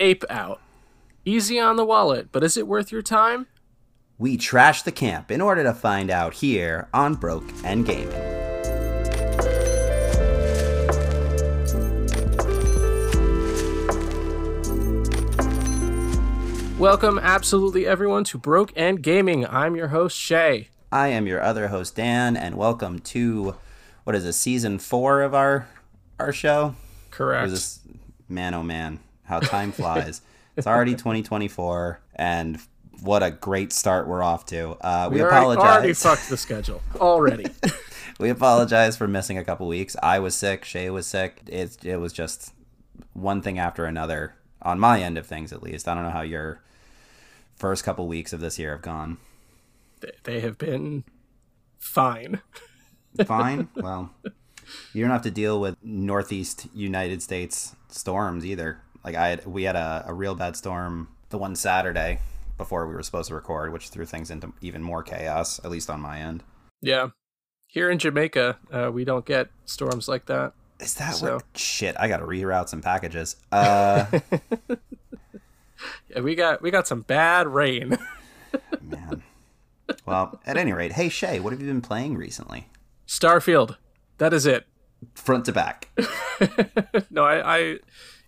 Ape Out. Easy on the wallet, but is it worth your time? We trash the camp in order to find out here on Broke and Gaming. Welcome, absolutely everyone, to Broke and Gaming. I'm your host, Shay. I am your other host, Dan, and welcome to, what is it, season 4 of our show? Correct. Man, oh man, how time flies. It's already 2024, and what a great start we're off to. We apologize. Already fucked the schedule. Already. We apologize for missing a couple weeks. I was sick. Shay was sick. It was just one thing after another. On my end of things, at least. I don't know how your first couple weeks of this year have gone. They have been fine. Fine? Well, you don't have to deal with Northeast United States storms either. Like, we had a real bad storm the one Saturday before we were supposed to record, which threw things into even more chaos, at least on my end. Yeah. Here in Jamaica, we don't get storms like that. Is that so? Shit, I gotta reroute some packages. Yeah, we got some bad rain. Man. Well, at any rate, hey Shay, what have you been playing recently? Starfield. That is it. Front to back. No, I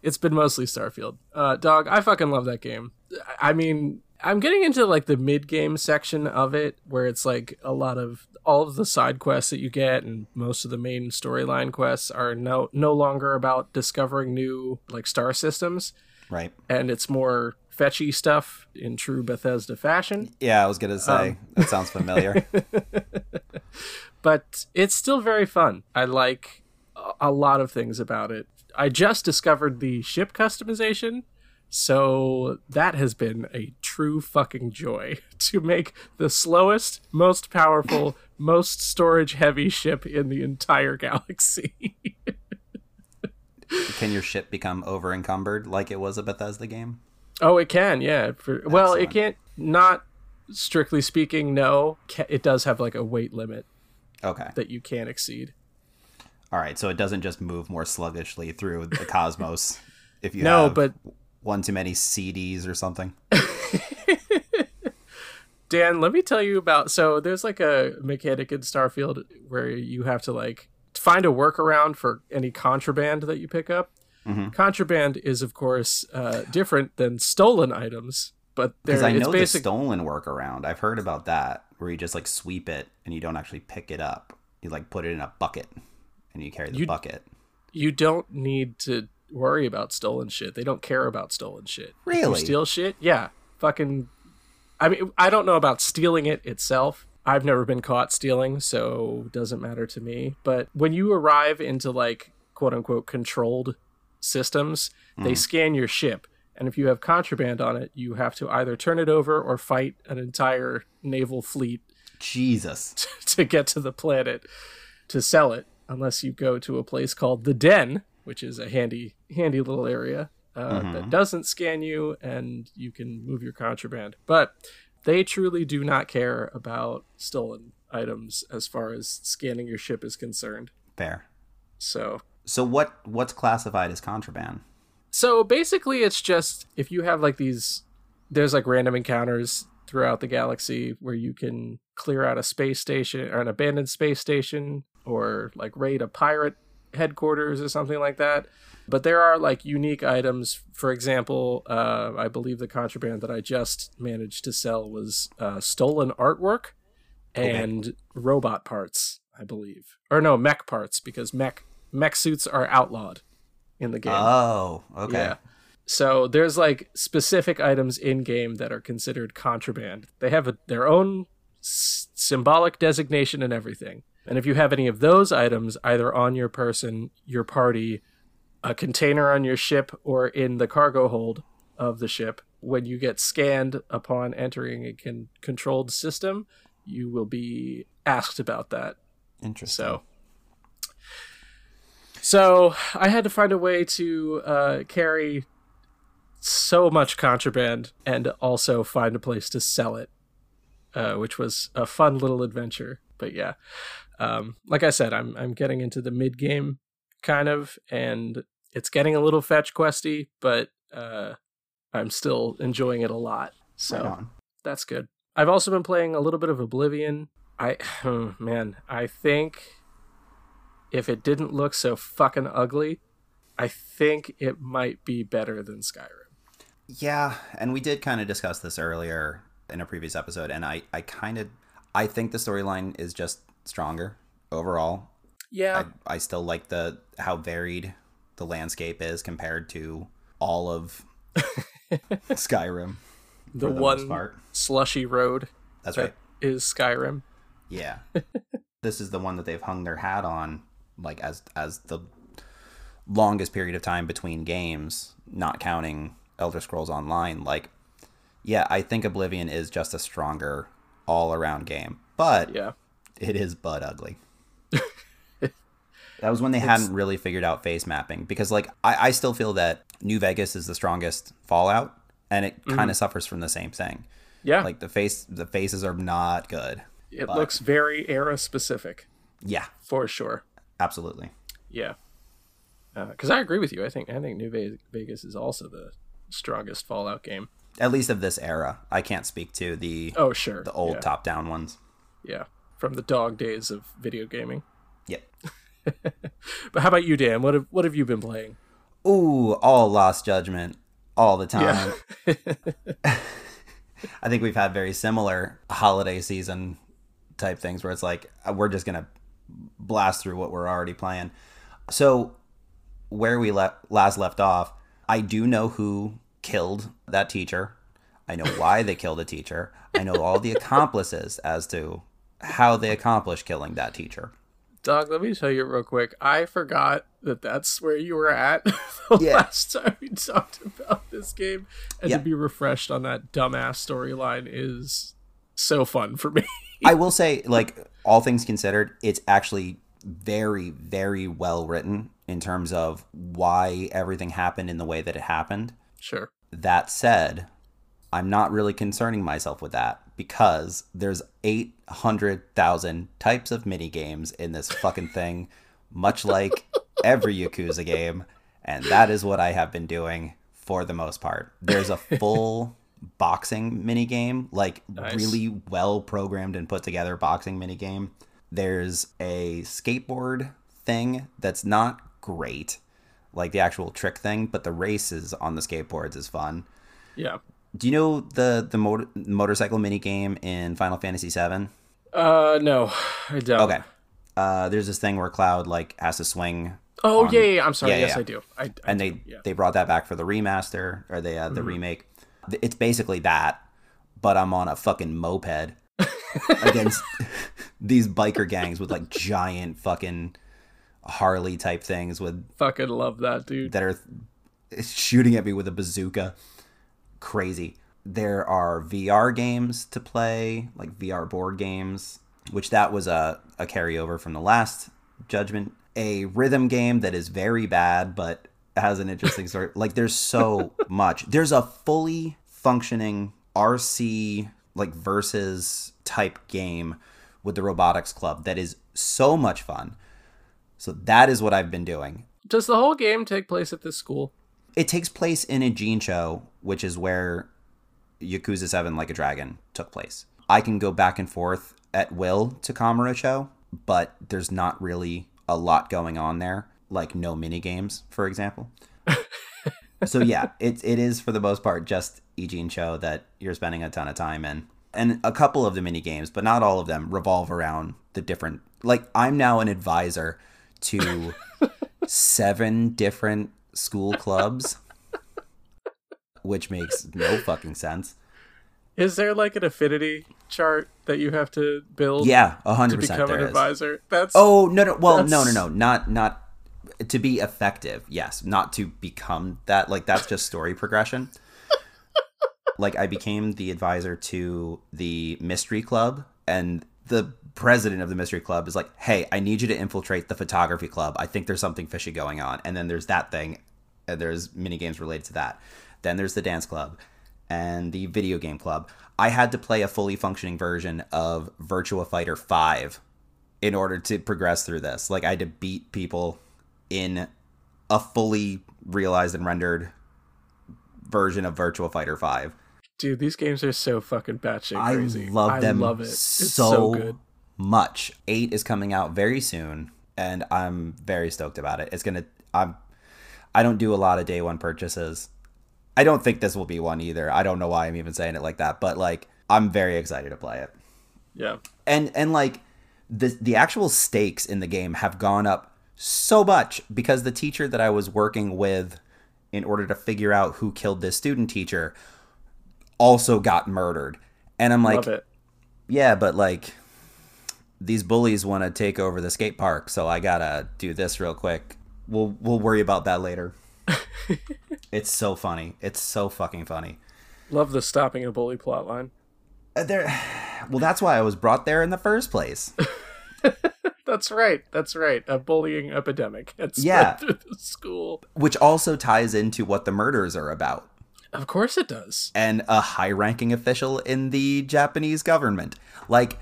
it's been mostly Starfield. Dog, I fucking love that game. I mean, I'm getting into like the mid-game section of it where it's like a lot of all of the side quests that you get and most of the main storyline quests are no longer about discovering new like star systems. Right. And it's more fetchy stuff in true Bethesda fashion. Yeah, I was going to say that sounds familiar. But it's still very fun. I like a lot of things about it. I just discovered the ship customization. So that has been a true fucking joy to make the slowest, most powerful, most storage heavy ship in the entire galaxy. Can your ship become over encumbered like it was a Bethesda game? Oh, it can. Yeah. Well, it can't, not strictly speaking. No, it does have like a weight limit. Okay. That you can't exceed. All right. So it doesn't just move more sluggishly through the cosmos. If you no, have... but one too many CDs or something. Dan, let me tell you about... So there's like a mechanic in Starfield where you have to like find a workaround for any contraband that you pick up. Mm-hmm. Contraband is, of course, different than stolen items. But because I know the stolen workaround. I've heard about that, where you just like sweep it and you don't actually pick it up. You like put it in a bucket and you carry the bucket. You don't need to worry about stolen shit. They don't care about stolen shit. Really? If you steal shit? Yeah. Fucking. I mean, I don't know about stealing it itself. I've never been caught stealing, so it doesn't matter to me. But when you arrive into like quote unquote controlled systems, they scan your ship. And if you have contraband on it, you have to either turn it over or fight an entire naval fleet. Jesus. To get to the planet to sell it, unless you go to a place called the Den, which is a handy little area that doesn't scan you and you can move your contraband. But they truly do not care about stolen items as far as scanning your ship is concerned. Fair. So what's classified as contraband? So basically it's just if you have like these, there's like random encounters throughout the galaxy where you can clear out a space station or an abandoned space station or like raid a pirate headquarters or something like that. But there are like unique items. For example, I believe the contraband that I just managed to sell was stolen artwork and robot parts, I believe. Or no, mech parts, because mech suits are outlawed in the game. Oh, okay. Yeah. So there's like specific items in game that are considered contraband. They have their own symbolic designation and everything. And if you have any of those items, either on your person, your party, a container on your ship, or in the cargo hold of the ship, when you get scanned upon entering a controlled system, you will be asked about that. Interesting. So I had to find a way to carry so much contraband and also find a place to sell it, which was a fun little adventure. But yeah. Like I said, I'm getting into the mid game kind of, and it's getting a little fetch questy, but I'm still enjoying it a lot. So right on. That's good. I've also been playing a little bit of Oblivion. I think if it didn't look so fucking ugly, I think it might be better than Skyrim. Yeah, and we did kind of discuss this earlier in a previous episode, and I think the storyline is just stronger overall. Yeah. I still like how varied the landscape is compared to all of Skyrim. The one part. Slushy road. That's right. Is Skyrim. Yeah. This is the one that they've hung their hat on, like as the longest period of time between games, not counting Elder Scrolls Online. Like, yeah, I think Oblivion is just a stronger all-around game, but yeah, it is butt ugly. That was when they hadn't really figured out face mapping, because like I still feel that New Vegas is the strongest Fallout, and it kind of suffers from the same thing. Yeah, like the faces are not good. It looks very era specific. Yeah, for sure. Absolutely. Yeah, because I agree with you. I think New Vegas is also the strongest Fallout game, at least of this era. I can't speak to the old top down ones. Yeah, from the dog days of video gaming. Yep. But how about you, Dan? What have you been playing? Ooh, all Lost Judgment all the time. Yeah. I think we've had very similar holiday season type things where it's like, we're just going to blast through what we're already playing. So where we last left off, I do know who killed that teacher. I know why they killed the teacher. I know all the accomplices as to how they accomplished killing that teacher. Doug, let me tell you real quick. I forgot that that's where you were at last time we talked about this game. And to be refreshed on that dumbass storyline is so fun for me. I will say, like, all things considered, it's actually very, very well written in terms of why everything happened in the way that it happened. Sure. That said, I'm not really concerning myself with that, because there's 800,000 types of mini games in this fucking thing, much like every Yakuza game, and that is what I have been doing for the most part. There's a full boxing mini game, like really well programmed and put together boxing mini game. There's a skateboard thing that's not great, like the actual trick thing, but the races on the skateboards is fun. Yeah. Do you know the motorcycle minigame in Final Fantasy VII? No, I don't. Okay. There's this thing where Cloud like has to swing. Oh, yeah. I'm sorry. Yeah. I do. They brought that back for the remaster, or the remake. It's basically that, but I'm on a fucking moped against these biker gangs with like giant fucking Harley type things with. Fucking love that, dude. That are shooting at me with a bazooka. Crazy. There are VR games to play, like VR board games, which that was a carryover from the last Judgment. A rhythm game that is very bad, but has an interesting story. Like, there's so much. There's a fully functioning RC, like, versus type game with the Robotics Club that is so much fun. So that is what I've been doing. Does the whole game take place at this school? It takes place in Ijincho, which is where Yakuza 7 Like a Dragon took place. I can go back and forth at will to Kamurocho, but there's not really a lot going on there, like no minigames, for example. So yeah, it is for the most part just Ijincho that you're spending a ton of time in. And a couple of the minigames, but not all of them, revolve around the different... Like, I'm now an advisor to 7 different school clubs, which makes no fucking sense. Is there like an affinity chart that you have to build? Yeah, 100% to become an advisor. That's not to be effective. Yes, not to become that. Like, that's just story progression. Like, I became the advisor to the mystery club, and the president of the mystery club is like, hey, I need you to infiltrate the photography club. I think there's something fishy going on. And then there's that thing. And there's mini games related to that. Then there's the dance club and the video game club. I had to play a fully functioning version of Virtua Fighter 5 in order to progress through this. Like, I had to beat people in a fully realized and rendered version of Virtua Fighter 5. Dude, these games are so fucking batshit crazy. I love them. I love it. It's so good. 8 is coming out very soon, and I'm very stoked about it. It's gonna. I don't do a lot of day one purchases. I don't think this will be one either. I don't know why I'm even saying it like that, but like, I'm very excited to play it. Yeah. And like, the actual stakes in the game have gone up so much, because the teacher that I was working with in order to figure out who killed this student teacher also got murdered. And I'm like, yeah, but like, these bullies want to take over the skate park, so I gotta do this real quick. We'll worry about that later. It's so funny. It's so fucking funny. Love the stopping a bully plotline. Well, that's why I was brought there in the first place. That's right. That's right. A bullying epidemic had spread through the school. Which also ties into what the murders are about. Of course it does. And a high-ranking official in the Japanese government. Like,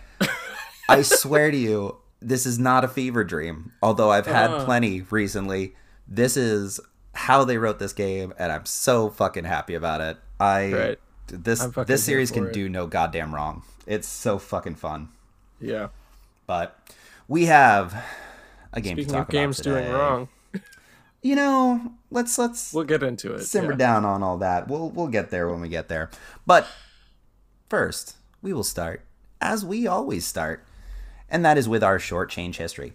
I swear to you, this is not a fever dream. Although I've had plenty recently. This is how they wrote this game, and I'm so fucking happy about it. This series can do no goddamn wrong. It's so fucking fun. Yeah. But we have a game to talk about today. Speaking of games doing wrong. You know, we'll get into it. Simmer down on all that. We'll get there when we get there. But first, we will start as we always start, and that is with our short change history.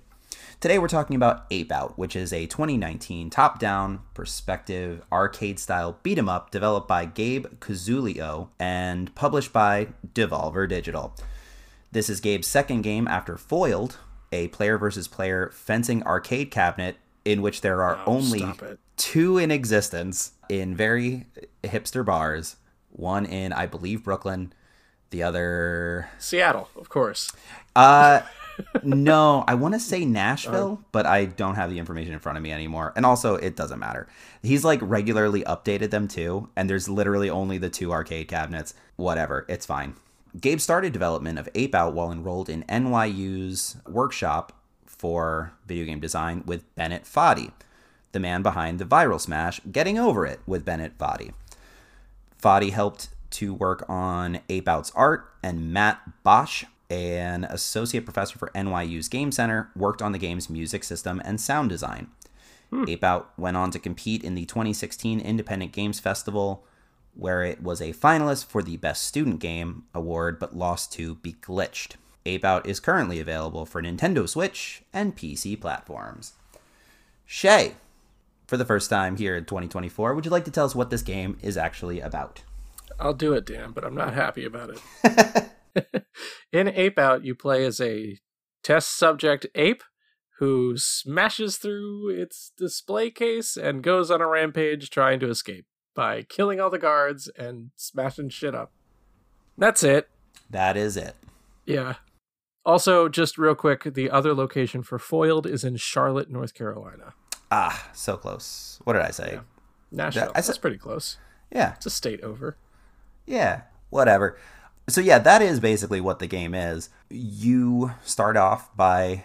Today we're talking about Ape Out, which is a 2019 top-down perspective arcade-style beat-em-up developed by Gabe Cazulio and published by Devolver Digital. This is Gabe's second game after Foiled, a player-versus-player fencing arcade cabinet in which there are only two in existence in very hipster bars. One in, I believe, Brooklyn. The other... Seattle, of course. No, I want to say Nashville, but I don't have the information in front of me anymore. And also, it doesn't matter. He's like regularly updated them too, and there's literally only the two arcade cabinets. Whatever, it's fine. Gabe started development of Ape Out while enrolled in NYU's workshop for video game design with Bennett Foddy, the man behind the viral smash Getting Over It with Bennett Foddy. Foddy helped to work on Ape Out's art, and Matt Bosch, an associate professor for NYU's Game Center, worked on the game's music system and sound design. Ape Out went on to compete in the 2016 Independent Games Festival, where it was a finalist for the Best Student Game award, but lost to Be Glitched. Ape Out is currently available for Nintendo Switch and PC platforms. Shay, for the first time here in 2024, would you like to tell us what this game is actually about? I'll do it, Dan, but I'm not happy about it. In Ape Out, you play as a test subject ape who smashes through its display case and goes on a rampage trying to escape by killing all the guards and smashing shit up. That's it. That is it. Yeah. Also, just real quick, the other location for Foiled is in Charlotte, North Carolina. Ah, so close. What did I say? Yeah. Nashville. That's pretty close. Yeah. It's a state over. Yeah, whatever. So yeah, that is basically what the game is. You start off by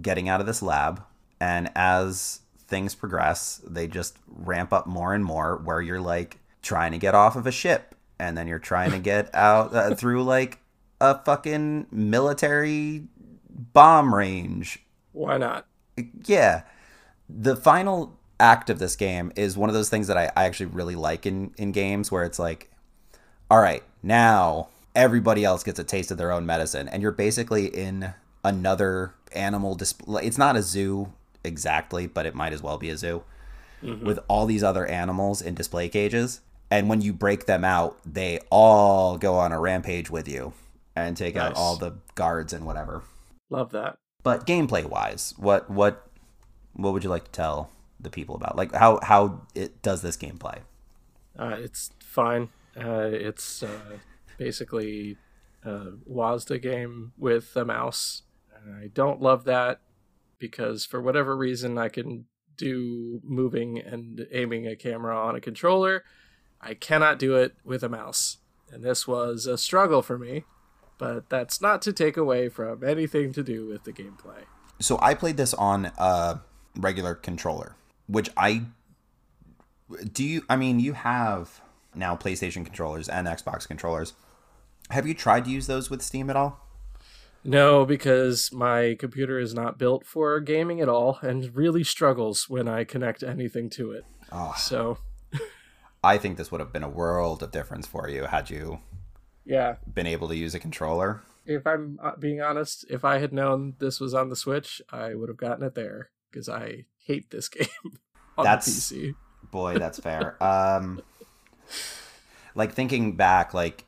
getting out of this lab, and as things progress, they just ramp up more and more, where you're like trying to get off of a ship, and then you're trying to get out through like a fucking military bomb range. Why not? Yeah. The final act of this game is one of those things that I actually really like in games, where it's like, all right, now everybody else gets a taste of their own medicine, and you're basically in another animal display. It's not a zoo exactly, but it might as well be a zoo with all these other animals in display cages. And when you break them out, they all go on a rampage with you and take out all the guards and whatever. Love that. But gameplay wise, what would you like to tell the people about? Like, how it does this gameplay? It's fine. It's basically a WASD game with a mouse. And I don't love that because for whatever reason I can do moving and aiming a camera on a controller. I cannot do it with a mouse. And this was a struggle for me, but that's not to take away from anything to do with the gameplay. So I played this on a regular controller, which I Do you, I mean, you have now PlayStation controllers and Xbox controllers. Have you tried to use those with Steam at all? No, because my computer is not built for gaming at all and really struggles when I connect anything to it. Oh. So I think this would have been a world of difference for you had you been able to use a controller. If I'm being honest, if I had known this was on the Switch, I would have gotten it there because I hate this game on the PC. Boy, that's fair. Like thinking back, like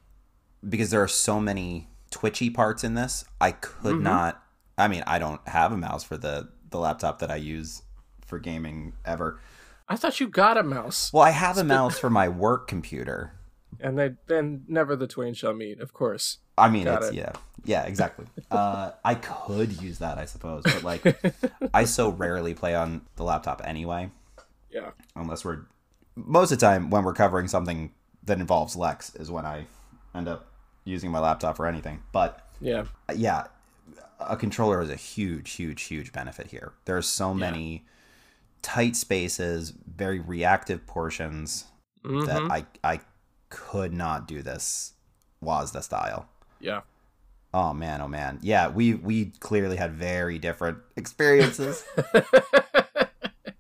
because there are so many twitchy parts in this, I could not. I mean, I don't have a mouse for the laptop that I use for gaming ever. I thought you got a mouse. Well, I have a mouse for my work computer. And then never the twain shall meet, of course. I mean, yeah, exactly. I could use that, I suppose, but like, I so rarely play on the laptop anyway. Yeah. Unless we're, most of the time when we're covering something that involves Lex is when I end up using my laptop for anything. But yeah, a controller is a huge, huge, huge benefit here. There are so many tight spaces, very reactive portions that I could not do this WASD style. Yeah. Oh man. Yeah, we clearly had very different experiences,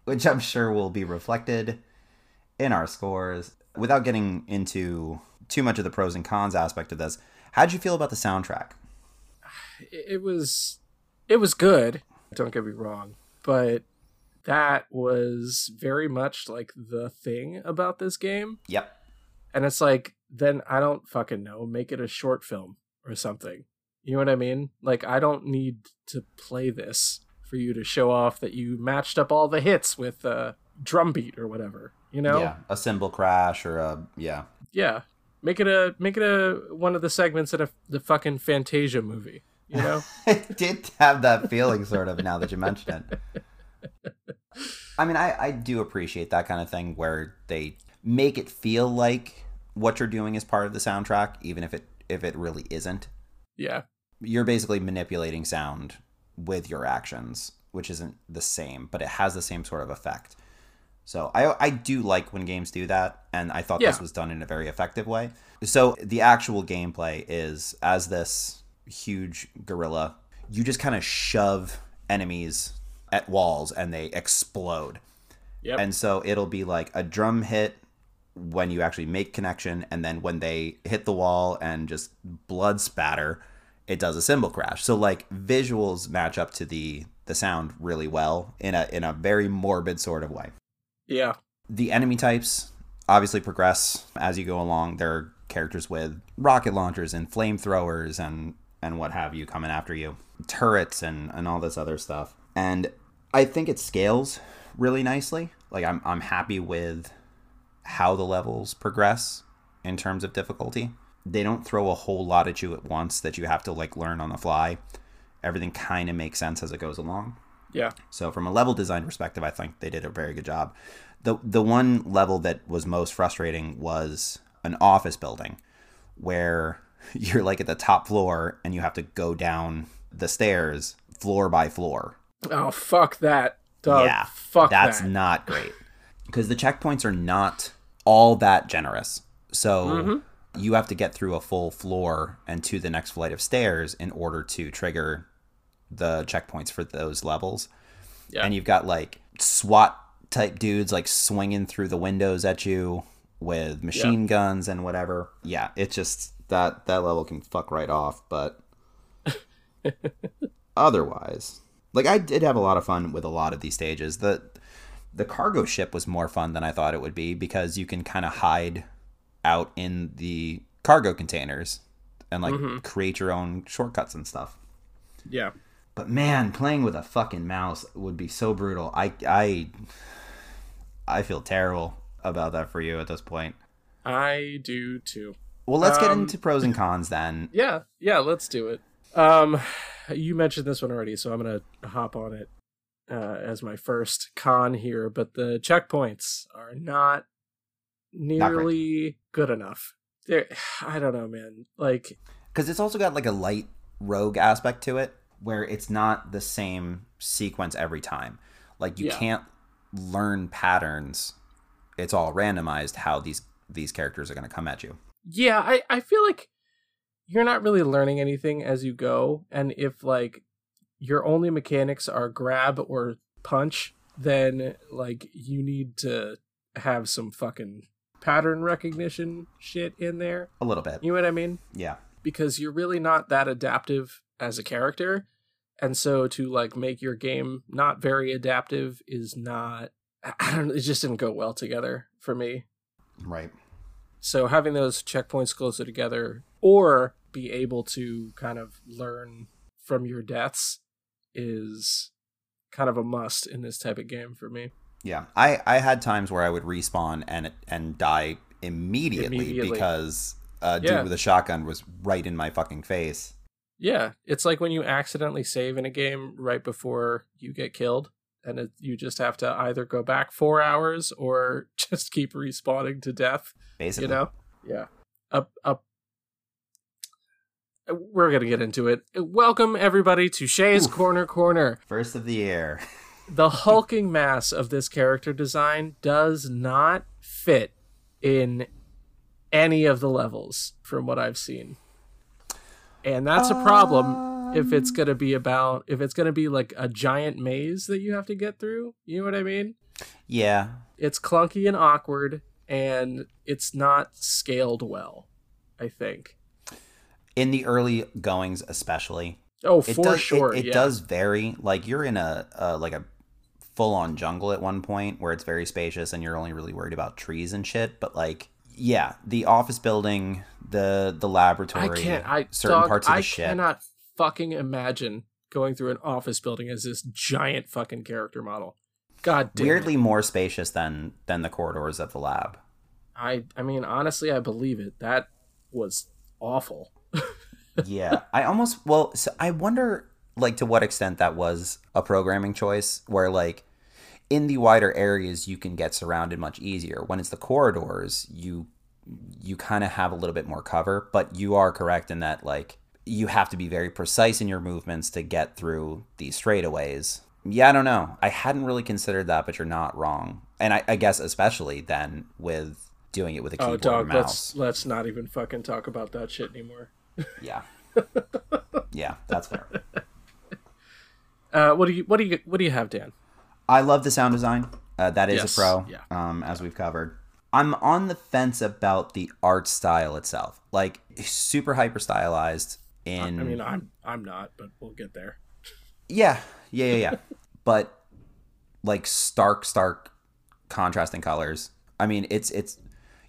which I'm sure will be reflected in our scores. Without getting into too much of the pros and cons aspect of this, how'd you feel about the soundtrack? It was good. Don't get me wrong, but that was very much like the thing about this game. Yep. And it's like, then I don't fucking know, make it a short film or something. You know what I mean? Like, I don't need to play this for you to show off that you matched up all the hits with a drum beat or whatever, you know? Yeah, a cymbal crash or a, Yeah, make it a one of the segments in the fucking Fantasia movie, you know? I did have that feeling sort of now that you mentioned it. I mean, I do appreciate that kind of thing where they make it feel like what you're doing is part of the soundtrack, even if it really isn't. Yeah. You're basically manipulating sound with your actions, which isn't the same, but it has the same sort of effect. So I do like when games do that, and I thought this was done in a very effective way. So the actual gameplay is, as this huge gorilla, you just kind of shove enemies at walls and they explode. Yep. And so it'll be like a drum hit when you actually make connection, and then when they hit the wall and just blood spatter, it does a cymbal crash. So like visuals match up to the sound really well in a very morbid sort of way. Yeah. The enemy types obviously progress as you go along. There are characters with rocket launchers and flamethrowers and what have you coming after you. Turrets and all this other stuff. And I think it scales really nicely. Like I'm happy with how the levels progress in terms of difficulty. They don't throw a whole lot at you at once that you have to like learn on the fly. Everything kind of makes sense as it goes along. Yeah. So from a level design perspective, I think they did a very good job. The one level that was most frustrating was an office building where you're like at the top floor and you have to go down the stairs floor by floor. Oh, fuck that. Dog. Yeah. Fuck that's that. Not great. Because the checkpoints are not all that generous. So you have to get through a full floor and to the next flight of stairs in order to trigger the checkpoints for those levels. Yeah. And you've got like SWAT type dudes like swinging through the windows at you with machine guns and whatever. Yeah, it's just that level can fuck right off. But otherwise, like I did have a lot of fun with a lot of these stages. The cargo ship was more fun than I thought it would be because you can kind of hide out in the cargo containers and like create your own shortcuts and stuff. Yeah. But man, playing with a fucking mouse would be so brutal. I feel terrible about that for you at this point. I do too. Well, let's get into pros and cons then. Yeah, let's do it. You mentioned this one already, so I'm going to hop on it. As my first con here, but the checkpoints are not nearly good enough. They're, I don't know, man. Like, because it's also got like a light rogue aspect to it, where it's not the same sequence every time. Like you can't learn patterns it's all randomized how these characters are going to come at you. Yeah, I feel like you're not really learning anything as you go. And if like your only mechanics are grab or punch, then like you need to have some fucking pattern recognition shit in there. A little bit. You know what I mean? Yeah. Because you're really not that adaptive as a character. And so to like make your game not very adaptive is not, I don't know, it just didn't go well together for me. Right. So having those checkpoints closer together or be able to kind of learn from your deaths is kind of a must in this type of game for me. Yeah. I had times where I would respawn and die immediately. Because a dude with a shotgun was right in my fucking face. Yeah, it's like when you accidentally save in a game right before you get killed, and you just have to either go back 4 hours or just keep respawning to death. Basically. You know? Yeah. We're going to get into it. Welcome, everybody, to Shay's Corner. First of the year. The hulking mass of this character design does not fit in any of the levels from what I've seen. And that's a problem if it's going to be like a giant maze that you have to get through. You know what I mean? Yeah. It's clunky and awkward, and it's not scaled well, I think. In the early goings, especially. Oh, sure. It does vary. Like you're in a full-on jungle at one point where it's very spacious, and you're only really worried about trees and shit. But like. Yeah, the office building, the laboratory, parts of the ship. I cannot fucking imagine going through an office building as this giant fucking character model. God damn. Weirdly more spacious than the corridors of the lab. I mean, honestly, I believe it. That was awful. Yeah, I wonder, like, to what extent that was a programming choice where, like, in the wider areas, you can get surrounded much easier. When it's the corridors, you kind of have a little bit more cover, but you are correct in that, like, you have to be very precise in your movements to get through these straightaways. Yeah, I don't know. I hadn't really considered that, but you're not wrong. And I guess especially then with doing it with a keyboard and mouse. Let's not even fucking talk about that shit anymore. Yeah. Yeah, that's fair. What do you have, Dan? I love the sound design. That is a pro, as we've covered. I'm on the fence about the art style itself. Like, super hyper-stylized in... I mean, I'm not, but we'll get there. Yeah. But, like, stark contrasting colors. I mean, it's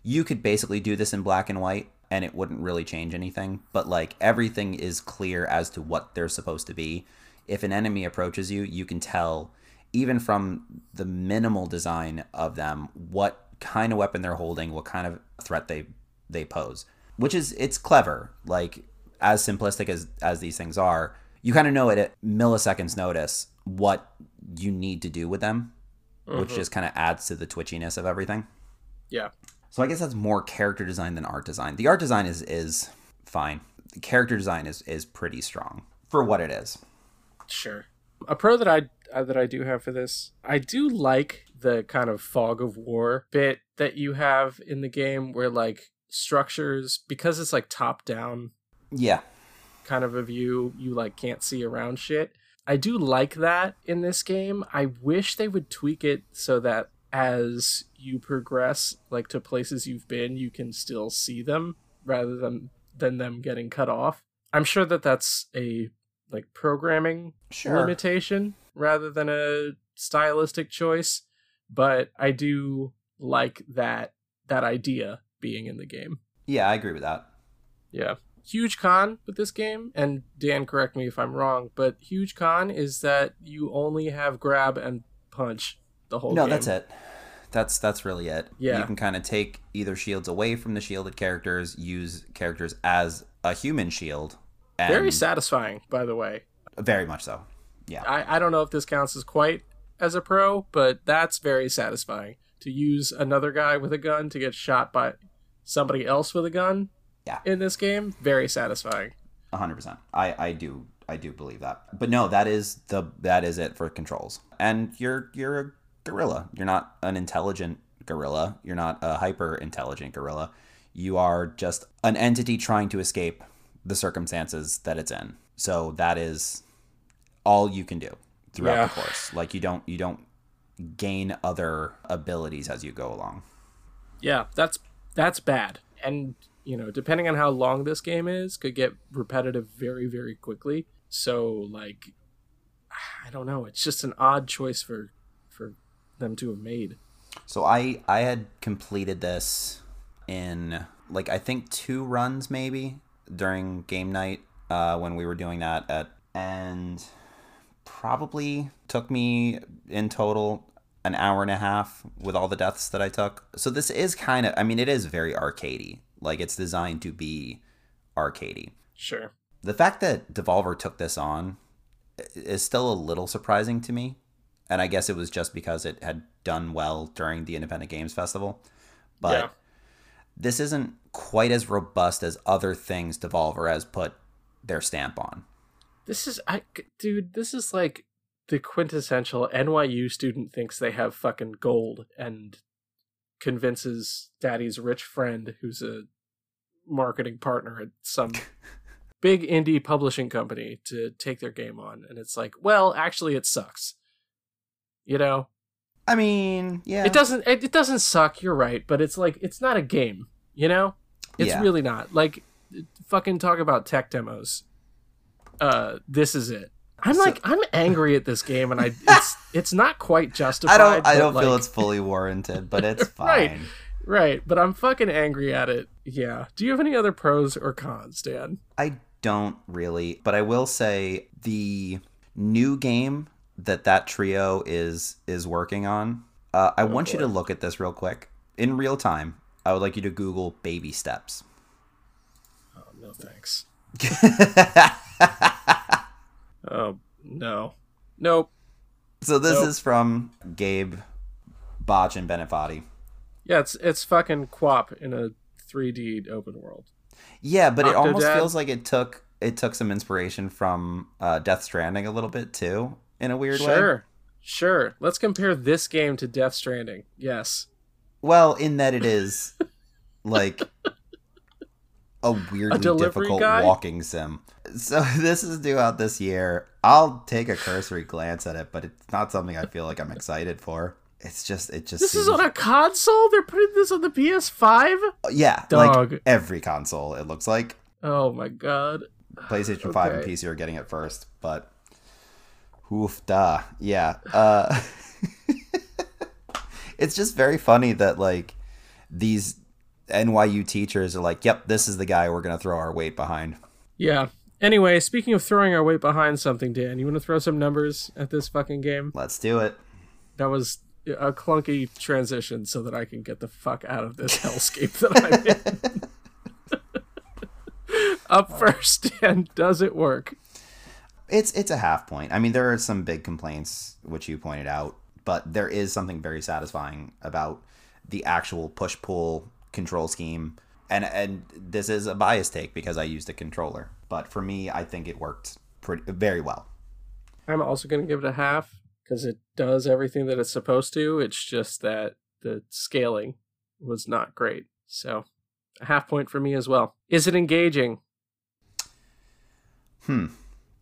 you could basically do this in black and white, and it wouldn't really change anything. But, like, everything is clear as to what they're supposed to be. If an enemy approaches you, you can tell... even from the minimal design of them, what kind of weapon they're holding, what kind of threat they pose, which is, it's clever. Like, as simplistic as these things are, you kind of know at a milliseconds notice what you need to do with them, which just kind of adds to the twitchiness of everything. Yeah. So I guess that's more character design than art design. The art design is fine. The character design is pretty strong for what it is. Sure. A pro that I do have for this. I do like the kind of fog of war bit that you have in the game where, like, structures, because it's like top down kind of a view, you like can't see around shit. I do like that in this game. I wish they would tweak it so that as you progress, like, to places you've been, you can still see them rather than them getting cut off. I'm sure that that's a, like, programming limitation rather than a stylistic choice, but I do like that idea being in the game. Yeah, I agree with that. Yeah. Huge con with this game, and Dan, correct me if I'm wrong, but huge con is that you only have grab and punch the whole game. No, that's it. That's really it. Yeah. You can kind of take either shields away from the shielded characters, use characters as a human shield. And very satisfying, by the way. Very much so. Yeah, I don't know if this counts as quite as a pro, but that's very satisfying to use another guy with a gun to get shot by somebody else with a gun. Yeah, in this game, very satisfying. 100%. I do believe that. But no, that is it for controls. And you're a gorilla. You're not an intelligent gorilla. You're not a hyper intelligent gorilla. You are just an entity trying to escape the circumstances that it's in. So that is all you can do throughout the course. Like you don't gain other abilities as you go along. Yeah, that's bad. And you know, depending on how long this game is, could get repetitive very, very quickly. So like, I don't know. It's just an odd choice for them to have made. So I had completed this in like, I think 2 runs maybe during game night when we were doing that at, and probably took me in total an hour and a half with all the deaths that I took. So this is kind of, I mean, it is very arcadey. Like it's designed to be arcadey. Sure. The fact that Devolver took this on is still a little surprising to me. And I guess it was just because it had done well during the Independent Games Festival. But this isn't quite as robust as other things Devolver has put their stamp on. This is like the quintessential NYU student thinks they have fucking gold and convinces daddy's rich friend who's a marketing partner at some big indie publishing company to take their game on. And it's like, well, actually it sucks. You know? I mean, yeah. It doesn't suck, you're right, but it's like, it's not a game, you know? It's really not. Like, fucking talk about tech demos. This is it. I'm angry at this game, and it's not quite justified. I don't feel it's fully warranted, but it's fine. Right. But I'm fucking angry at it. Yeah. Do you have any other pros or cons, Dan? I don't really, but I will say the new game that trio is working on. I want you to look at this real quick in real time. I would like you to Google baby steps. Oh no, thanks. Oh, no. Nope. So this is from Gabe, Botch, and Bennett Foddy. Yeah, it's fucking Quap in a 3D open world. Yeah, but Octodad. It almost feels like it took some inspiration from Death Stranding a little bit, too, in a weird way. Sure. Let's compare this game to Death Stranding. Yes. Well, in that it is, like, a weirdly difficult walking sim. So this is due out this year. I'll take a cursory glance at it, but it's not something I feel like I'm excited for. This is on a console? They're putting this on the PS5? Yeah, dog. Like every console, it looks like. Oh my god. PlayStation 5 and PC are getting it first, but oof da. Yeah. It's just very funny that like these NYU teachers are like, yep, this is the guy we're going to throw our weight behind. Yeah. Anyway, speaking of throwing our weight behind something, Dan, you want to throw some numbers at this fucking game? Let's do it. That was a clunky transition so that I can get the fuck out of this hellscape that I'm in. Up first, Dan, does it work? It's a half point. I mean, there are some big complaints, which you pointed out, but there is something very satisfying about the actual push-pull control scheme. And this is a biased take because I used a controller, but for me, I think it worked very well. I'm also going to give it a half because it does everything that it's supposed to. It's just that the scaling was not great. So a half point for me as well. Is it engaging?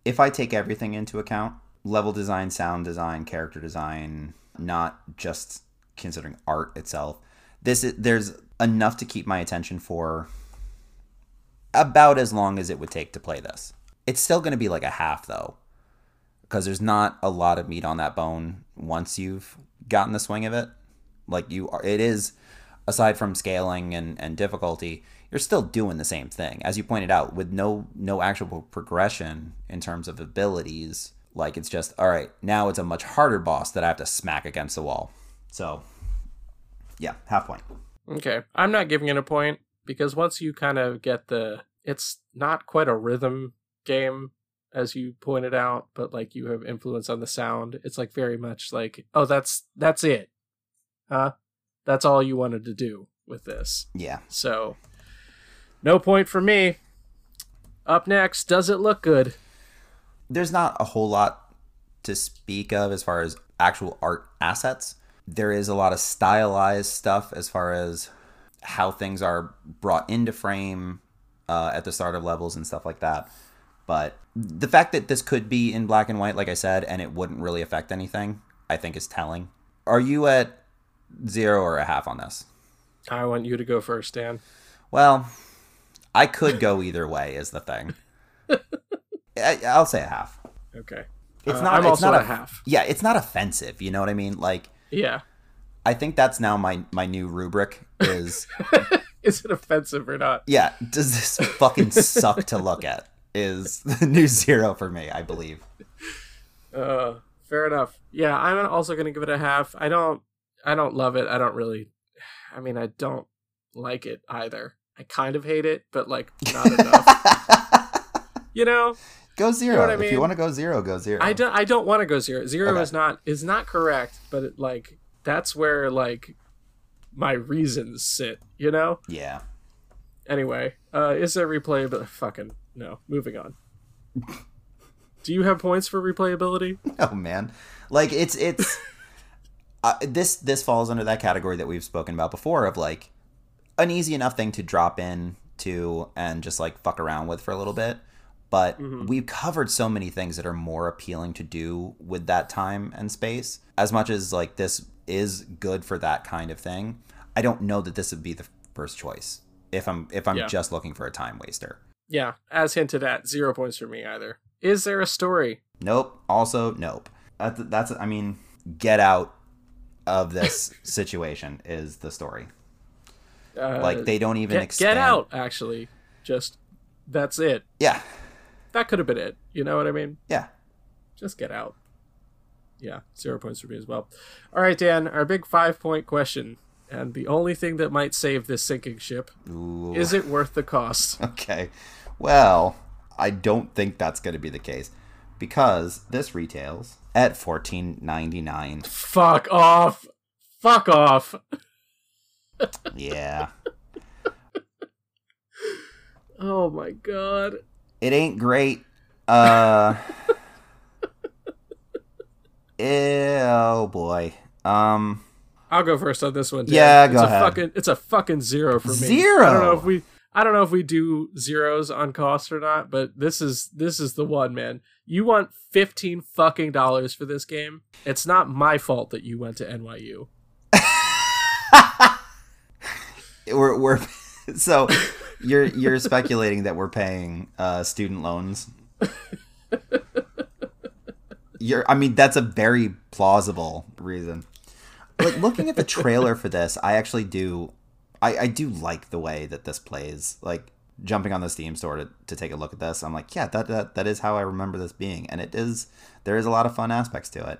If I take everything into account, level design, sound design, character design, not just considering art itself, there's enough to keep my attention for about as long as it would take to play this. It's still going to be like a half, though, because there's not a lot of meat on that bone once you've gotten the swing of it. Like it is, aside from scaling and difficulty, you're still doing the same thing. As you pointed out, with no actual progression in terms of abilities, like it's just, all right, now it's a much harder boss that I have to smack against the wall. So, yeah, half point. Okay, I'm not giving it a point because once you kind of get it's not quite a rhythm game, as you pointed out, but like you have influence on the sound. It's like very much like, oh, that's it. Huh? That's all you wanted to do with this. Yeah. So no point for me. Up next, does it look good? There's not a whole lot to speak of as far as actual art assets. There is a lot of stylized stuff as far as how things are brought into frame at the start of levels and stuff like that. But the fact that this could be in black and white, like I said, and it wouldn't really affect anything, I think is telling. Are you at 0 or 1/2 on this? I want you to go first, Dan. Well, I could go either way is the thing. I'll say 1/2. Okay. It's not, I'm it's also not a 1/2. Yeah, it's not offensive. You know what I mean? Like, yeah. I think that's now my new rubric is... Is it offensive or not? Yeah. Does this fucking suck to look at? Is the new 0 for me, I believe. Fair enough. Yeah, I'm also going to give it 1/2. I don't love it. I don't really... I mean, I don't like it either. I kind of hate it, but, like, not enough. You know? Go 0. You know what I mean? If you want to go 0, go 0. I don't want to go 0. 0 okay. is not correct, but, it, like, that's where, like, my reasons sit, you know? Yeah. Anyway, is there replayability? Fucking no. Moving on. Do you have points for replayability? No, man. Like, it's... this falls under that category that we've spoken about before of, like, an easy enough thing to drop in to and just, like, fuck around with for a little bit. But we've covered so many things that are more appealing to do with that time and space. As much as, like, this is good for that kind of thing, I don't know that this would be the first choice if I'm yeah. just looking for a time waster. Yeah, as hinted at, 0 points for me either. Is there a story? Nope. Also, nope. That's I mean, get out of this situation is the story. Like, they don't even extend. Get out, actually. Just, that's it. Yeah. That could have been it. You know what I mean? Yeah. Just get out. Yeah, 0 points for me as well. All right, Dan, our big 5-point question, and the only thing that might save this sinking ship. Ooh. Is it worth the cost? Okay. Well, I don't think that's going to be the case, because this retails at $14.99. Fuck off. Fuck off. Yeah. Oh my god. It ain't great. Oh boy. I'll go first on this one, Dan. Yeah, go ahead. It's a fucking 0 for me. 0. I don't know if we do 0s on cost or not, but this is the one, man. You want $15 for this game? It's not my fault that you went to NYU. We're so you're speculating that we're paying student loans. That's a very plausible reason. Like, looking at the trailer for this, I actually do. I do like the way that this plays. Like, jumping on the Steam store to take a look at this, I'm like, yeah, that is how I remember this being, and it is. There is a lot of fun aspects to it.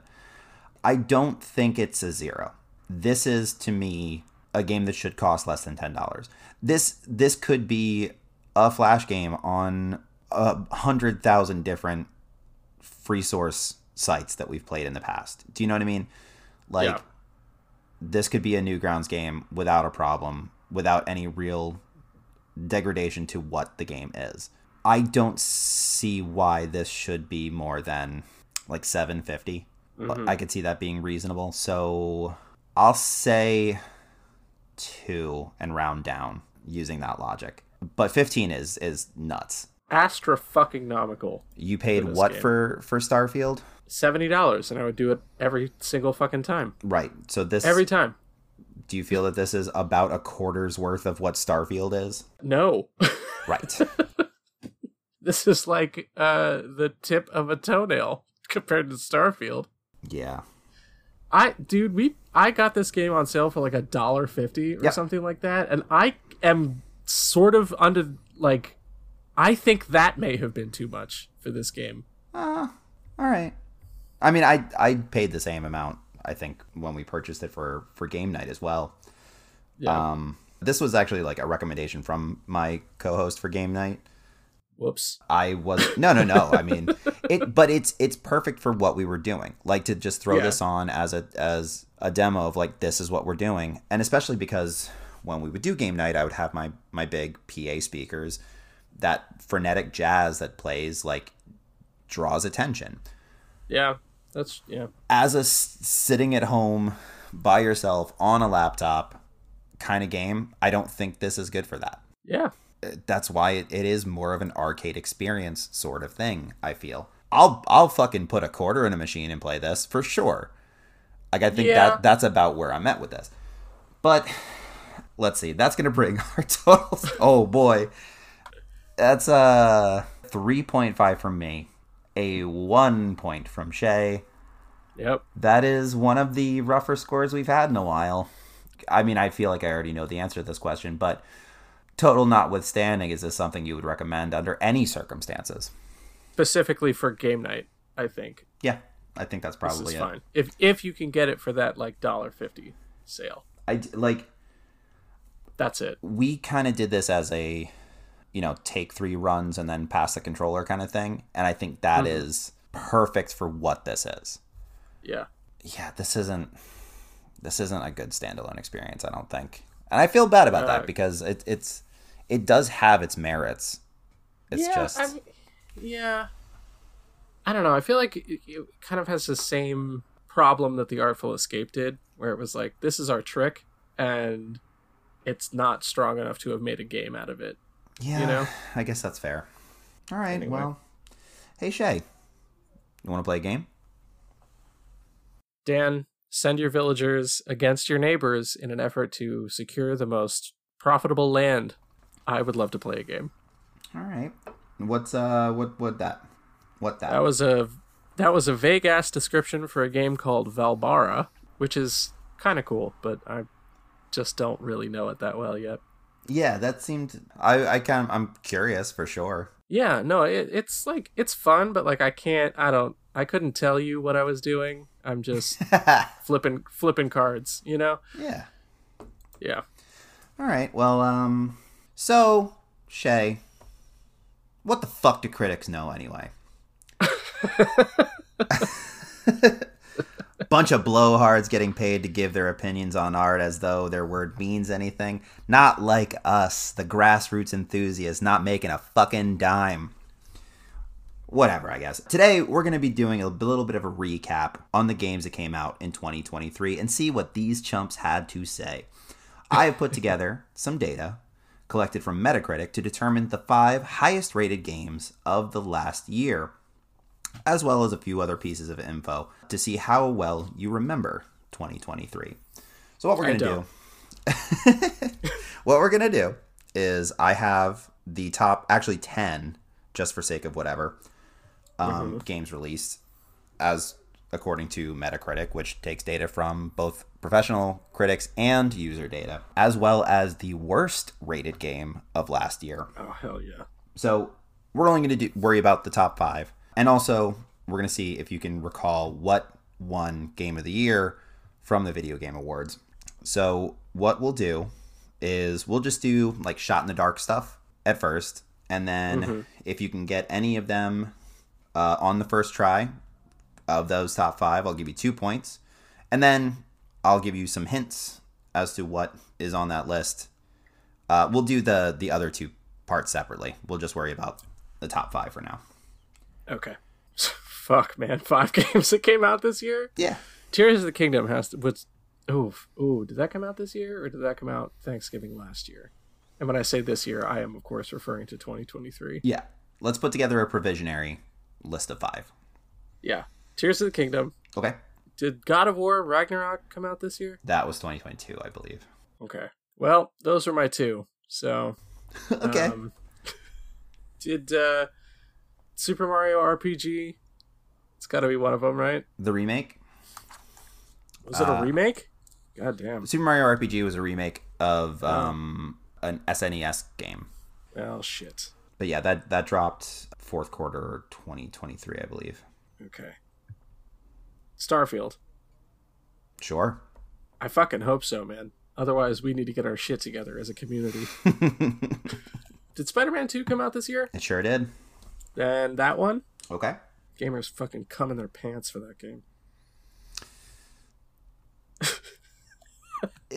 I don't think it's a 0. This is, to me, a game that should cost less than $10. This could be a Flash game on 100,000 different free source sites that we've played in the past. Do you know what I mean? Like, yeah. This could be a Newgrounds game without a problem, without any real degradation to what the game is. I don't see why this should be more than, like, $7.50. Mm-hmm. I could see that being reasonable. So I'll say 2 and round down using that logic, but 15 is nuts. Astrofucking-nomical. You paid what game for Starfield? $70, and I would do it every single fucking time. Right. So this every time. Do you feel that this is about a quarter's worth of what Starfield is? No. Right. This is like the tip of a toenail compared to Starfield. Yeah. I got this game on sale for like $1.50 or something like that, and I am sort of under, like, I think that may have been too much for this game. All right. I mean, I paid the same amount, I think, when we purchased it for game night as well. Yeah. This was actually like a recommendation from my co-host for game night. Whoops. I was no. I mean, it's perfect for what we were doing. Like, to just throw this on as a demo of, like, this is what we're doing. And especially because when we would do game night, I would have my big PA speakers. That frenetic jazz that plays, like, draws attention. Yeah, that's yeah. As a sitting at home by yourself on a laptop kind of game, I don't think this is good for that. Yeah. That's why it is more of an arcade experience sort of thing, I feel. I'll fucking put a quarter in a machine and play this for sure. Like, I think that's about where I'm at with this. But let's see. That's going to bring our totals. Oh, boy. That's a 3.5 from me. A 1 point from Shay. Yep. That is one of the rougher scores we've had in a while. I mean, I feel like I already know the answer to this question, but total notwithstanding, is this something you would recommend under any circumstances? Specifically for game night, I think. Yeah, I think that's probably it. Fine. If you can get it for that like $1.50 sale. That's it. We kind of did this as a, take 3 runs and then pass the controller kind of thing. And I think that is perfect for what this is. Yeah. Yeah, this isn't a good standalone experience, I don't think. And I feel bad about that because it does have its merits. I don't know. I feel like it kind of has the same problem that The Artful Escape did, where it was like, this is our trick, and it's not strong enough to have made a game out of it. Yeah, I guess that's fair. All right, anyway. Well. Hey, Shay, you want to play a game? Dan, send your villagers against your neighbors in an effort to secure the most profitable land. I would love to play a game. All right. What's That was a vague ass description for a game called Valbara, which is kind of cool, but I just don't really know it that well yet. Yeah, that seemed I'm curious for sure. Yeah, no, it's like it's fun, but like I couldn't tell you what I was doing. I'm just flipping cards, Yeah. Yeah. All right. Well, so Shay, what the fuck do critics know anyway? Bunch of blowhards getting paid to give their opinions on art as though their word means anything. Not like us, the grassroots enthusiasts, not making a fucking dime. Whatever, I guess. Today, we're going to be doing a little bit of a recap on the games that came out in 2023 and see what these chumps had to say. I have put together some data collected from Metacritic to determine the 5 highest rated games of the last year, as well as a few other pieces of info to see how well you remember 2023. So what we're going to do, is I have the top, actually 10, just for sake of whatever, games released as according to Metacritic, which takes data from both professional critics and user data, as well as the worst rated game of last year. Oh, hell yeah. So we're only going to worry about the top 5. And also, we're going to see if you can recall what won Game of the Year from the Video Game Awards. So what we'll do is we'll just do like shot in the dark stuff at first. And then if you can get any of them on the first try of those top 5, I'll give you 2 points. And then I'll give you some hints as to what is on that list. We'll do the other 2 parts separately. We'll just worry about the top 5 for now. Okay. Fuck, man. 5 games that came out this year? Yeah. Tears of the Kingdom has to... did that come out this year? Or did that come out Thanksgiving last year? And when I say this year, I am, of course, referring to 2023. Yeah. Let's put together a provisionary list of 5. Yeah. Tears of the Kingdom. Okay. Did God of War Ragnarok come out this year? That was 2022, I believe. Okay. Well, those were my 2. So... okay. Did... Super Mario RPG, it's got to be one of them, right? The remake? Was it a remake? God damn. Super Mario RPG was a remake of an SNES game. Well, shit. But yeah, that dropped fourth quarter 2023, I believe. Okay. Starfield. Sure. I fucking hope so, man. Otherwise, we need to get our shit together as a community. Did Spider-Man 2 come out this year? It sure did. And that one? Okay. Gamers fucking cum in their pants for that game.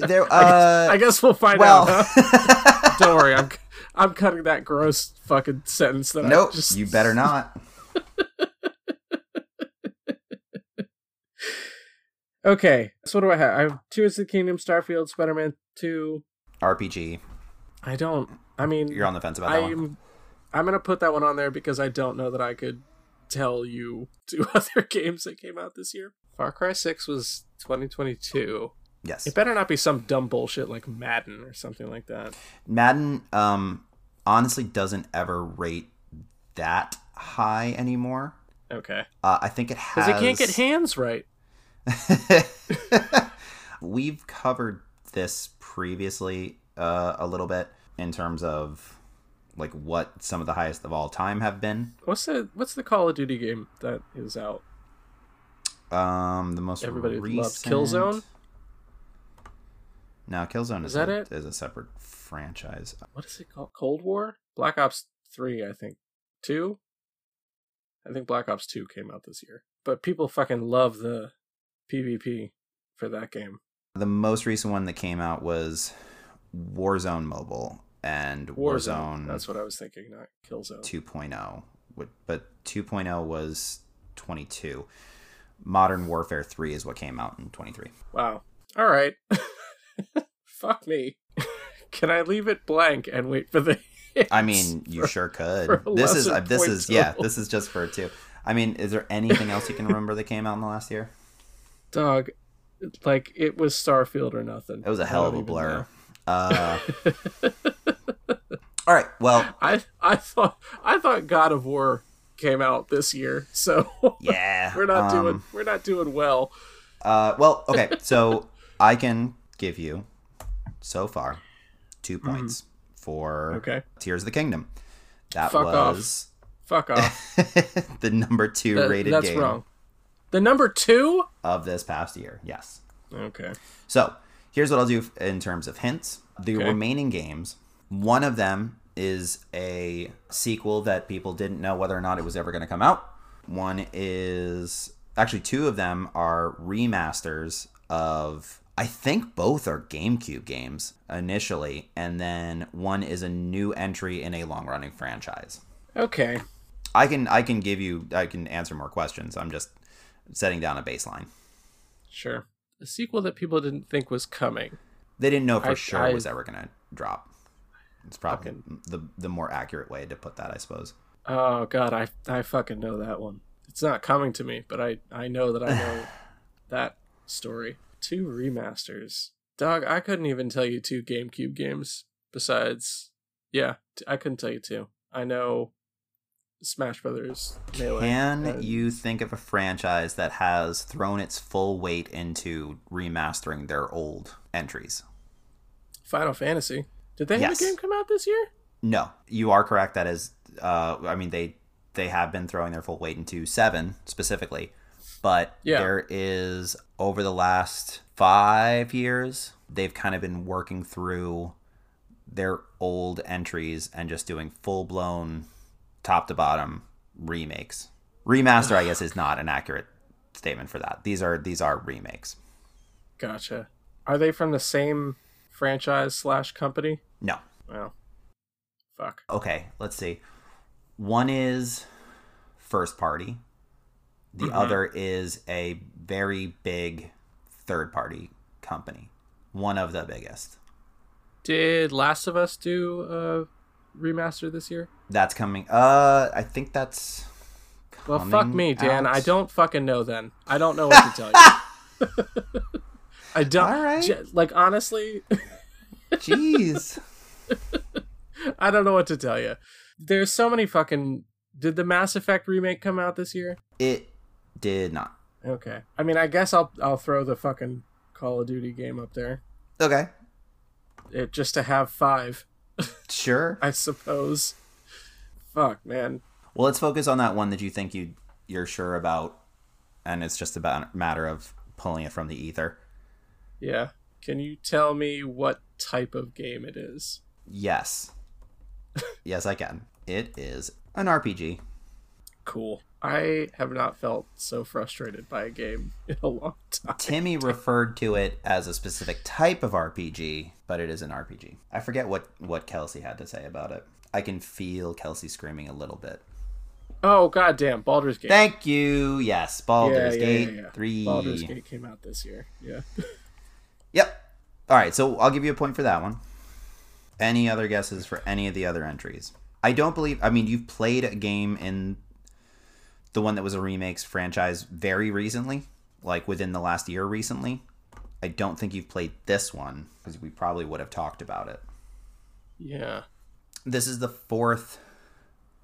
I guess we'll find out. Huh? Don't worry, I'm cutting that gross fucking sentence that I just... Nope, you better not. Okay, so what do I have? I have Tears of the Kingdom, Starfield, Spider-Man 2. RPG. I don't... I mean... You're on the fence about that one. I'm going to put that one on there because I don't know that I could tell you two other games that came out this year. Far Cry 6 was 2022. Yes. It better not be some dumb bullshit like Madden or something like that. Madden honestly doesn't ever rate that high anymore. Okay. I think it has... Because it can't get hands right. We've covered this previously a little bit in terms of like what some of the highest of all time have been. What's the Call of Duty game that is out? The most everybody recent... loves Killzone. No, Killzone is that it? Is a separate franchise. What is it called? Cold War? Black Ops 3, I think. 2? I think Black Ops 2 came out this year. But people fucking love the PvP for that game. The most recent one that came out was Warzone Mobile and Warzone. That's what I was thinking, not Killzone. 2.0. But 2.0 was 22. Modern Warfare 3 is what came out in 23. Wow. All right. Fuck me. Can I leave it blank and wait for the hits? I mean, you sure could. This is just for two. I mean, is there anything else you can remember that came out in the last year? Dog, like, it was Starfield or nothing. It was a hell of a blur. All right, well, I thought God of War came out this year, so yeah, we're not doing well. Well, okay, so I can give you so far 2 points for Tears of the Kingdom. That was the number 2 rated game. That's wrong. The number 2? Of this past year, yes. Okay. So, here's what I'll do in terms of hints. The remaining games, one of them is a sequel that people didn't know whether or not it was ever going to come out. One is... Actually, two of them are remasters of... I think both are GameCube games initially, and then one is a new entry in a long-running franchise. Okay. I can answer more questions. I'm just... setting down a baseline. Sure. A sequel that people didn't think was coming. They didn't know for sure it was ever going to drop. It's probably the more accurate way to put that, I suppose. Oh, God, I fucking know that one. It's not coming to me, but I know that I know that story. 2 remasters. Dog, I couldn't even tell you 2 GameCube games besides... Yeah, I couldn't tell you 2. I know... Smash Brothers Melee. Can you think of a franchise that has thrown its full weight into remastering their old entries? Final Fantasy. Did they have a game come out this year? No, you are correct. That is, I mean, they have been throwing their full weight into 7 specifically, but there is over the last 5 years they've kind of been working through their old entries and just doing full blown. Top to bottom remakes. Remaster, I guess, is not an accurate statement for that. These are remakes. Gotcha. Are they from the same franchise / company? No. Well, fuck. Okay, let's see. One is first party. The other is a very big third party company. One of the biggest. Did Last of Us do remaster this year? That's coming. I think that's coming. Well, fuck me, Dan. Out. I don't fucking know then. I don't know what to tell you. I don't. All right. Like, honestly. Jeez. I don't know what to tell you. There's so many fucking... Did the Mass Effect remake come out this year? It did not. Okay. I mean, I guess I'll throw the fucking Call of Duty game up there. Okay. It just to have 5. Sure. I suppose. Fuck, man. Well, let's focus on that one that you think you're sure about, and it's just about a matter of pulling it from the ether. Yeah. Can you tell me what type of game it is? Yes. Yes, I can. It is an RPG. Cool. I have not felt so frustrated by a game in a long time. Timmy referred to it as a specific type of RPG, but it is an RPG. I forget what Kelsey had to say about it. I can feel Kelsey screaming a little bit. Oh, goddamn, Baldur's Gate. Thank you. Yes, Baldur's Gate 3. Baldur's Gate came out this year. Yeah. Yep. All right, so I'll give you a point for that one. Any other guesses for any of the other entries? I don't believe... I mean, you've played a game in the one that was a remakes franchise very recently, like within the last year recently. I don't think you've played this one, because we probably would have talked about it. Yeah. This is the fourth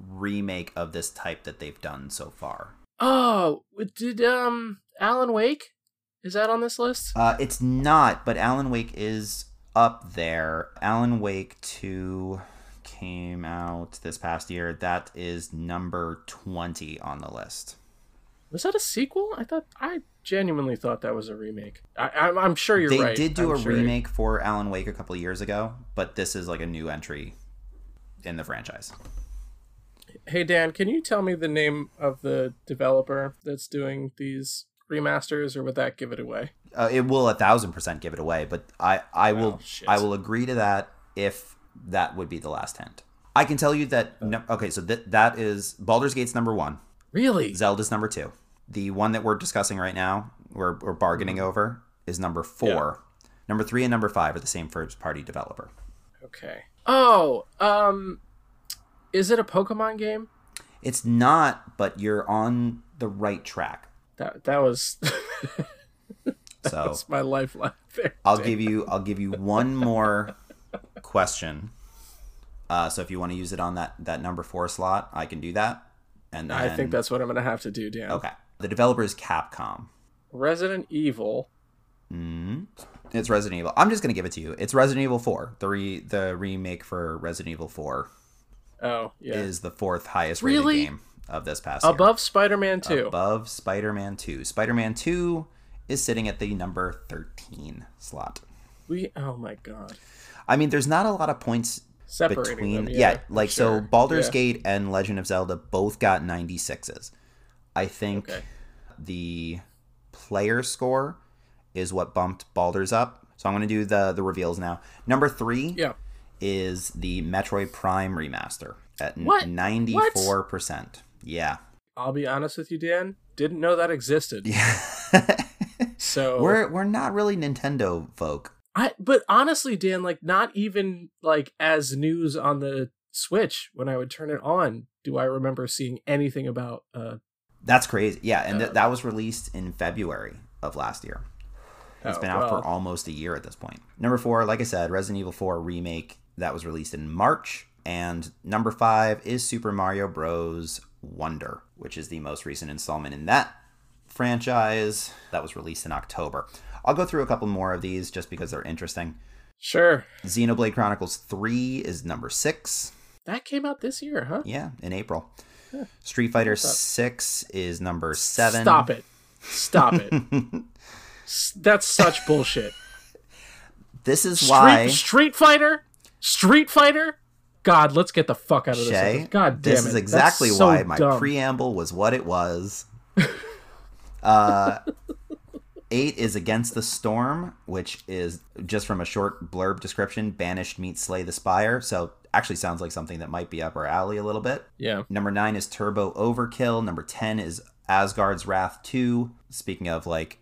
remake of this type that they've done so far. Oh, did Alan Wake? Is that on this list? It's not, but Alan Wake is up there. Alan Wake 2 came out this past year. That is number 20 on the list. Was that a sequel? I genuinely thought that was a remake. I'm sure you're right. They did do a remake for Alan Wake a couple of years ago, but this is like a new entry in the franchise. Hey, Dan, can you tell me the name of the developer that's doing these remasters, or would that give it away? It will 1,000% give it away, but I will agree to that if that would be the last hint. I can tell you that... that is... Baldur's Gate's number 1. Really? Zelda's number 2. The one that we're discussing right now, we're bargaining over, is number 4. Yeah. Number 3 and number 5 are the same first-party developer. Okay. Oh, is it a Pokemon game? It's not, but you're on the right track. That was that's my lifeline there. I'll give you one more question. So if you want to use it on that number 4 slot, I can do that. And then... I think that's what I'm going to have to do, Dan. Okay. The developer is Capcom. Resident Evil. It's Resident Evil. I'm just going to give it to you. It's Resident Evil 4. The remake for Resident Evil 4. Oh, yeah. Is the fourth highest rated game of this past year. Above Spider-Man 2. Above Spider-Man 2. Spider-Man 2 is sitting at the number 13 slot. Oh my god. I mean, there's not a lot of points separating between them, so Baldur's Gate and Legend of Zelda both got 96s. I think the player score is what bumped Baldur's up. So I'm going to do the reveals now. Number 3 is the Metroid Prime remaster at 94%. What? Yeah. I'll be honest with you, Dan. Didn't know that existed. Yeah. So we're not really Nintendo folk. But honestly, Dan, like, not even like as news on the Switch when I would turn it on, do I remember seeing anything about? That's crazy. Yeah, and that was released in February of last year. It's been out for almost a year at this point. Number 4, like I said, Resident Evil 4 remake that was released in March. And number 5 is Super Mario Bros. Wonder, which is the most recent installment in that franchise that was released in October. I'll go through a couple more of these just because they're interesting. Sure. Xenoblade Chronicles 3 is number 6. That came out this year, huh? Yeah, in April. Yeah. Street Fighter 6 is number 7. Stop it. That's such bullshit. This is why Street Fighter. God, let's get the fuck out of this. God damn it. This is exactly why my preamble was what it was. 8 is Against the Storm, which is just from a short blurb description, Banished meets Slay the Spire. So actually sounds like something that might be up our alley a little bit. Yeah. Number 9 is Turbo Overkill. Number 10 is Asgard's Wrath 2. Speaking of, like,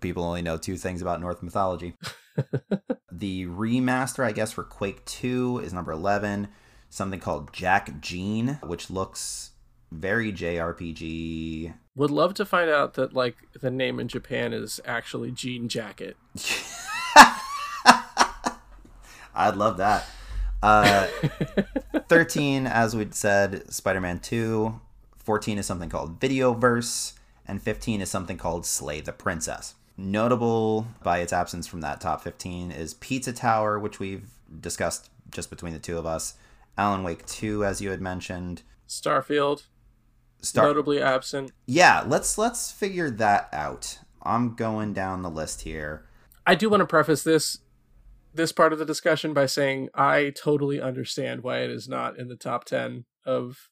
people only know 2 things about Norse mythology. The remaster, I guess, for Quake 2 is number 11. Something called Jack Gene, which looks very JRPG. Would love to find out that, like, the name in Japan is actually Jean Jacket. I'd love that. 13, as we'd said, Spider-Man 2. 14 is something called Videoverse. And 15 is something called Slay the Princess. Notable by its absence from that top 15 is Pizza Tower, which we've discussed just between the two of us. Alan Wake 2, as you had mentioned. Starfield. Notably absent. Yeah, let's figure that out. I'm going down the list here. I do want to preface this part of the discussion by saying I totally understand why it is not in the top 10 of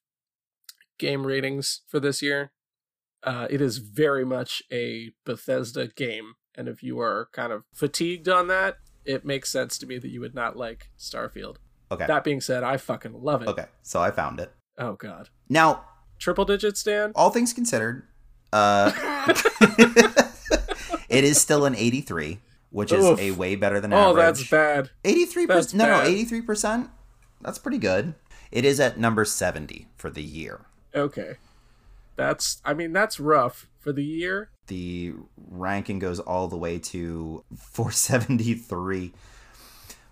game ratings for this year. It is very much a Bethesda game, and if you are kind of fatigued on that, it makes sense to me that you would not like Starfield. Okay. That being said, I fucking love it. Okay, so I found it. Oh, God. Now, Triple digits, Dan? All things considered. It is still an 83, which is a way better than average. Oh, that's bad. 83%? No, 83%? That's pretty good. It is at number 70 for the year. Okay. That's rough for the year. The ranking goes all the way to 473.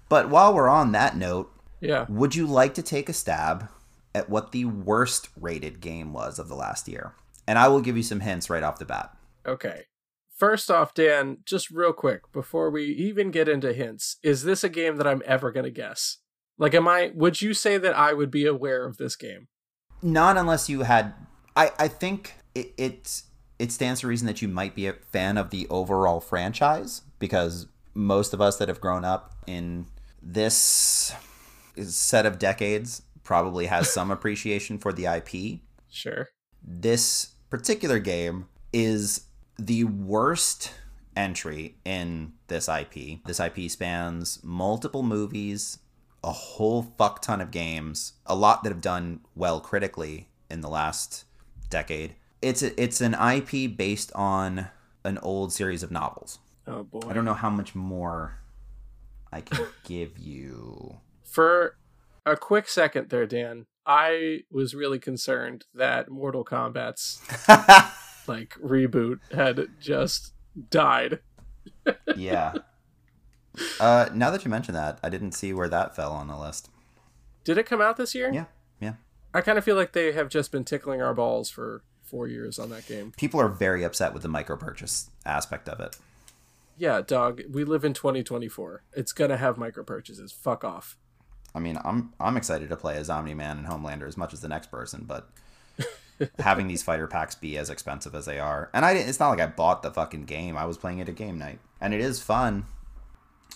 But while we're on that note, would you like to take a stab at what the worst rated game was of the last year? And I will give you some hints right off the bat. Okay. First off, Dan, just real quick, before we even get into hints, is this a game that I'm ever going to guess? Like, would you say that I would be aware of this game? Not unless you had, I think it stands to reason that you might be a fan of the overall franchise, because most of us that have grown up in this set of decades probably has some appreciation for the IP. Sure. This particular game is the worst entry in this IP. This IP spans multiple movies, a whole fuck ton of games, a lot that have done well critically in the last decade. It's an IP based on an old series of novels. Oh boy. I don't know how much more I can give you. For a quick second there, Dan, I was really concerned that Mortal Kombat's reboot had just died. Yeah. Now that you mention that, I didn't see where that fell on the list. Did it come out this year? Yeah. I kind of feel like they have just been tickling our balls for 4 years on that game. People are very upset with the micropurchase aspect of it. Yeah, dog, we live in 2024. It's going to have micropurchases. Fuck off. I mean, I'm excited to play as Omni-Man and Homelander as much as the next person, but having these fighter packs be as expensive as they are. And it's not like I bought the fucking game. I was playing it at game night. And it is fun.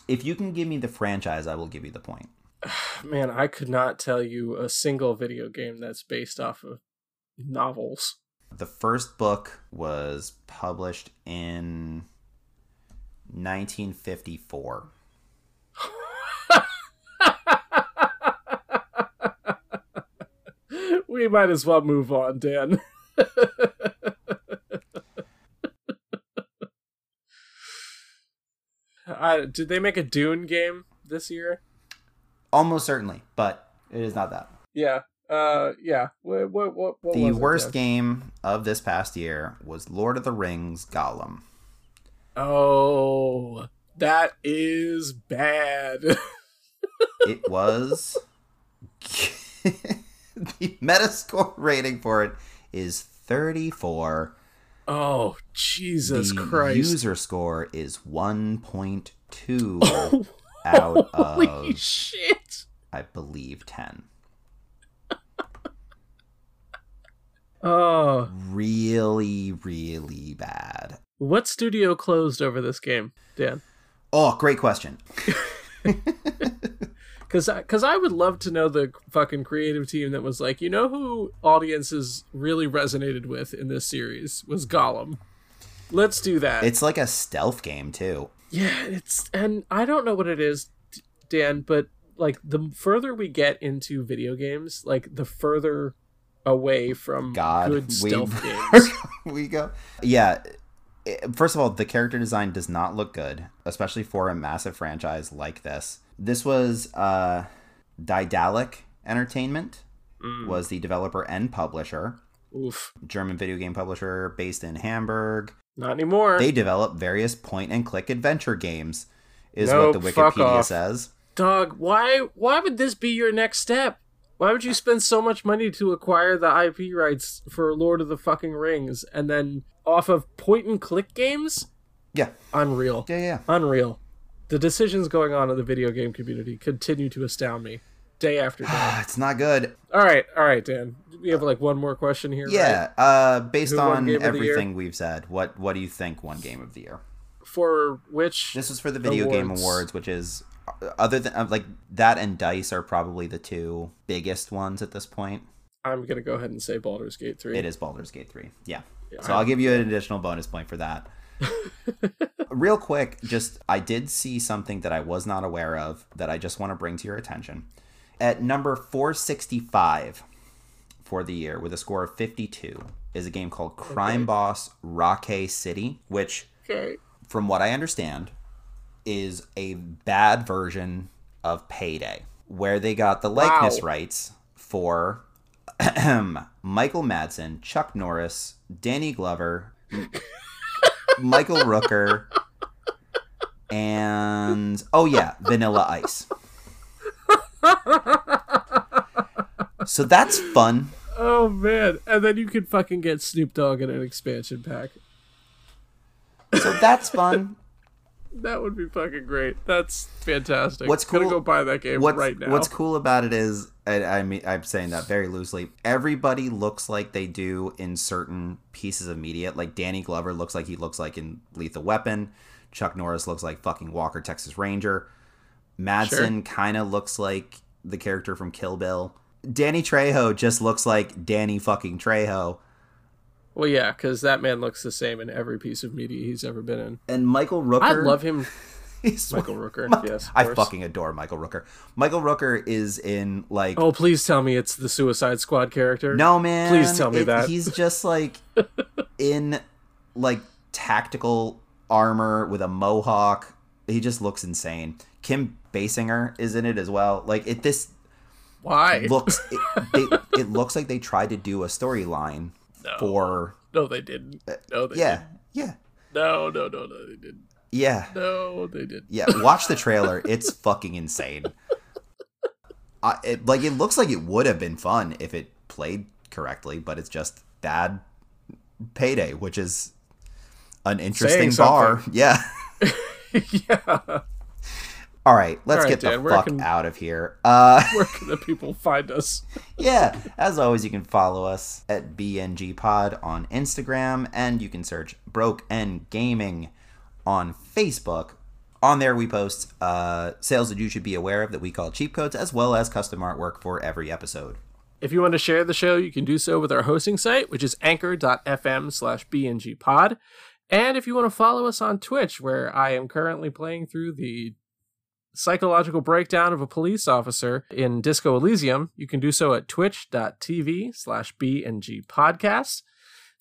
If you can give me the franchise, I will give you the point. Man, I could not tell you a single video game that's based off of novels. The first book was published in 1954. We might as well move on, Dan. Did they make a Dune game this year? Almost certainly, but it is not that. Yeah. What the worst game of this past year was Lord of the Rings Gollum. Oh, that is bad. It was... The Metascore rating for it is 34. Oh, Jesus Christ. The user score is 1.2 out of... Holy shit! I believe 10. Oh. Really, really bad. What studio closed over this game, Dan? Oh, great question. Because I would love to know the fucking creative team that was like, you know who audiences really resonated with in this series was Gollum. Let's do that. It's like a stealth game, too. Yeah, and I don't know what it is, Dan, but the further we get into video games, the further away from good stealth games we go. Yeah. First of all, the character design does not look good, especially for a massive franchise like this. This was Didalic Entertainment, was the developer and publisher. Oof. German video game publisher based in Hamburg. Not anymore. They develop various point-and-click adventure games, what the Wikipedia says. Dog, why would this be your next step? Why would you spend so much money to acquire the IP rights for Lord of the fucking Rings and then off of point-and-click games? Yeah. Unreal. Yeah. Unreal. The decisions going on in the video game community continue to astound me day after day. It's not good. All right, Dan. We have one more question here. Yeah. Right? Based on everything we've said, what do you think won Game of the Year? For which? This was for the Video Game Awards, which is... Other than that and DICE are probably the two biggest ones at this point. I'm going to go ahead and say Baldur's Gate 3. It is Baldur's Gate 3. Yeah. So I'll give you an additional bonus point for that. Real quick, I did see something that I was not aware of that I just want to bring to your attention. At number 465 for the year with a score of 52 is a game called Crime Boss Rocky City, which, from what I understand, is a bad version of Payday, where they got the likeness rights for Michael Madsen, Chuck Norris, Danny Glover, Michael Rooker, and, oh yeah, Vanilla Ice. So that's fun. Oh, man. And then you can fucking get Snoop Dogg in an expansion pack. So that's fun. That would be fucking great. That's fantastic. What's cool, gonna go buy that game right now. What's cool about it is, I mean, I'm saying that very loosely, everybody looks like they do in certain pieces of media. Like Danny Glover looks like he looks like in Lethal Weapon. Chuck Norris looks like fucking Walker, Texas Ranger. Madsen kind of looks like the character from Kill Bill. Danny Trejo just looks like Danny fucking Trejo. Well, yeah, because that man looks the same in every piece of media he's ever been in. And Michael Rooker... I love him. Michael Rooker, yes, of course. I fucking adore Michael Rooker. Michael Rooker is in, like... Oh, please tell me it's the Suicide Squad character. No, man. Please tell me that. He's just, like, in, like, tactical armor with a mohawk. He just looks insane. Kim Basinger is in it as well. Like, it this... Why? Looks, it looks like they tried to do a storyline... No, they didn't. No, they didn't. Yeah. No, they didn't. Yeah. No, they didn't. Yeah, watch the trailer. It's fucking insane. It looks like it would have been fun if it played correctly, but it's just bad Payday, which is an interesting bar. Yeah. Yeah. All right, let's get Dan, the fuck out of here. Where can the people find us? Yeah, as always, you can follow us at BNG Pod on Instagram, and you can search Broke and Gaming on Facebook. On there, we post sales that you should be aware of that we call cheap codes, as well as custom artwork for every episode. If you want to share the show, you can do so with our hosting site, which is anchor.fm/BNG Pod. And if you want to follow us on Twitch, where I am currently playing through the psychological breakdown of a police officer in Disco Elysium, you can do so at twitch.tv/BNG Podcast.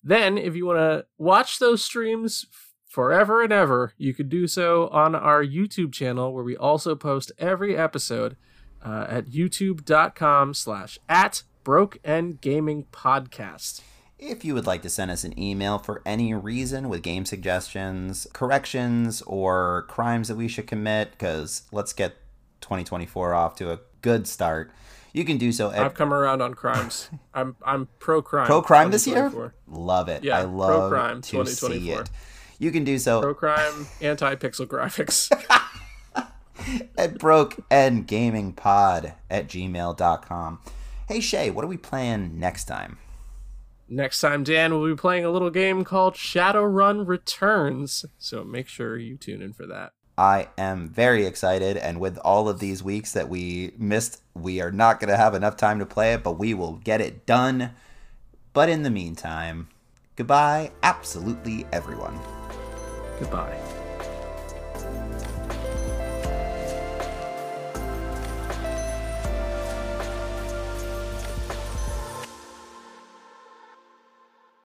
Then, if you want to watch those streams forever and ever, you can do so on our YouTube channel, where we also post every episode at youtube.com/@brokeandgamingpodcast. If you would like to send us an email for any reason with game suggestions, corrections, or crimes that we should commit, because let's get 2024 off to a good start, you can do so at... I've come around on crimes. I'm pro-crime. Pro-crime this year? Love it. Yeah, I love pro-crime to see it. You can do so... Pro-crime, anti-pixel graphics. At brokeandgamingpod@gmail.com. Hey, Shay, what are we playing next time? Next time, Dan will be playing a little game called Shadowrun Returns, so make sure you tune in for that. I am very excited, and with all of these weeks that we missed, we are not going to have enough time to play it, but we will get it done. But in the meantime, goodbye, absolutely everyone. Goodbye.